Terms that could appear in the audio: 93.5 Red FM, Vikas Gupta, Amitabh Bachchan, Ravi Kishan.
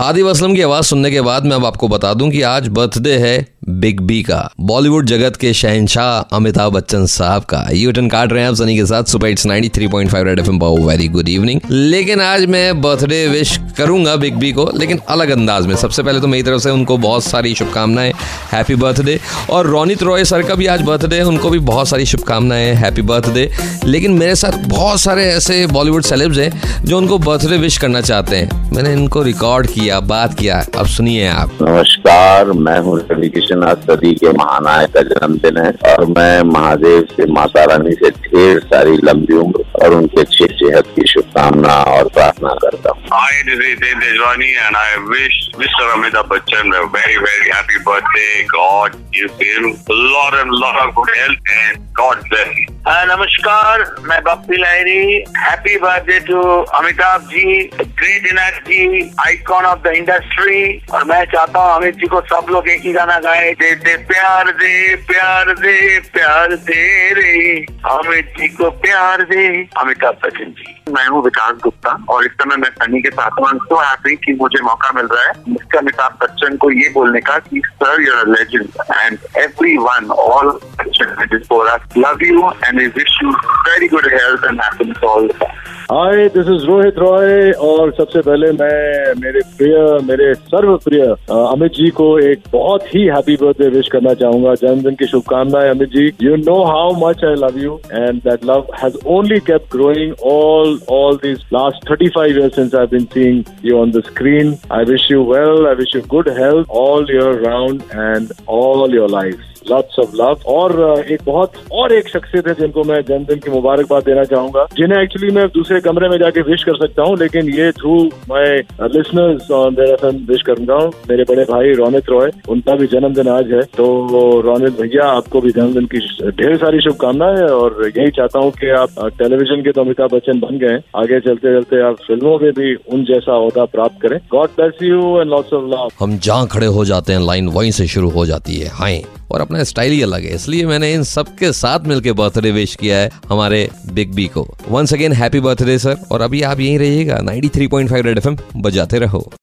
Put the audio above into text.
आदिब असलम की आवाज़ सुनने के बाद मैं अब आपको बता दूं कि आज बर्थडे है बिग बी का, बॉलीवुड जगत के शहंशाह अमिताभ बच्चन साहब का। यू टर्न काट रहे हैं आप सनी के साथ super hits 93.5 red FM. Very good evening. लेकिन आज मैं बर्थडे विश करूंगा बिग बी को, लेकिन अलग अंदाज में। सबसे पहले तो मेरी तरफ से उनको बहुत सारी शुभकामनाएं, हैप्पी बर्थडे। और रोहित रॉय सर का भी आज बर्थडे है, उनको भी बहुत सारी शुभकामनाएं, हैप्पी बर्थडे। लेकिन मेरे साथ बहुत सारे ऐसे बॉलीवुड सेलेब्स हैं जो उनको बर्थडे विश करना चाहते हैं। मैंने इनको रिकॉर्ड किया, बात किया, अब सुनिए आप। नमस्कार, मैं हूँ रवि किशन। आज सदी के महानायक का जन्मदिन है और मैं महादेव से, माता रानी से ढेर सारी लंबी उम्र और उनके अच्छे सेहत की शुभकामना और प्रार्थना करता हूँ। Amitabh Bachchan very very happy birthday. God give him lot and lot of good health and God bless him. नमस्कार, मैं Bappi Lahiri. Happy birthday to Amitabh ji, great energy, icon of the industry. और मैं चाहता हूँ अमित जी को सब लोग एक ही गाना गाए, दे दे प्यार, दे प्यार, दे प्यार, दे रे अमित जी को प्यार दे, अमिताभ बच्चन जी। मैं हूँ विकास गुप्ता और इस समय मैं सनी के साथ हूँ। आई एम सो हैप्पी कि मुझे मौका मिल रहा है मिस्टर अमिताभ बच्चन को ये बोलने का कि sir you are a legend and everyone, all Bachchan legends for us, love you and we wish you very good health and happiness all the time. Hi, this is Rohit Roy. और सबसे पहले मैं मेरे सर्वप्रिय अमित जी को एक बहुत ही हैप्पी बर्थडे विश करना चाहूंगा। जन्मदिन की शुभकामनाएं Amit ji. You know how much I love you and that love has only kept growing all these last 35 years since I've been seeing you on the screen. I wish you well, I wish you good health all year round and all your life. Lots of love. और एक शख्सियत है जिनको मैं जन्मदिन की मुबारकबाद देना चाहूंगा, जिन्हें एक्चुअली मैं दूसरे कमरे में जाके विश कर सकता हूँ, लेकिन ये through my listeners on red FM wish करूंगा। मेरे बड़े भाई रोहित रॉय, उनका भी जन्मदिन आज है, तो रोहित भैया आपको भी जन्मदिन की ढेर सारी शुभकामनाएं। और यही चाहता हूँ कि आप टेलीविजन के तो अमिताभ बच्चन बन गए, आगे चलते चलते आप फिल्मों में भी उन जैसा ओहदा प्राप्त करें। God bless you and lots of love. हम जहाँ खड़े हो जाते हैं लाइन वहीं से शुरू हो जाती है। हाय, और अपना स्टाइल ही अलग है, इसलिए मैंने इन सबके साथ मिलकर बर्थडे विश किया है हमारे बिग बी को। Once again happy birthday sir. और अभी आप यहीं रहिएगा, 93.5 रेड एफएम बजाते रहो।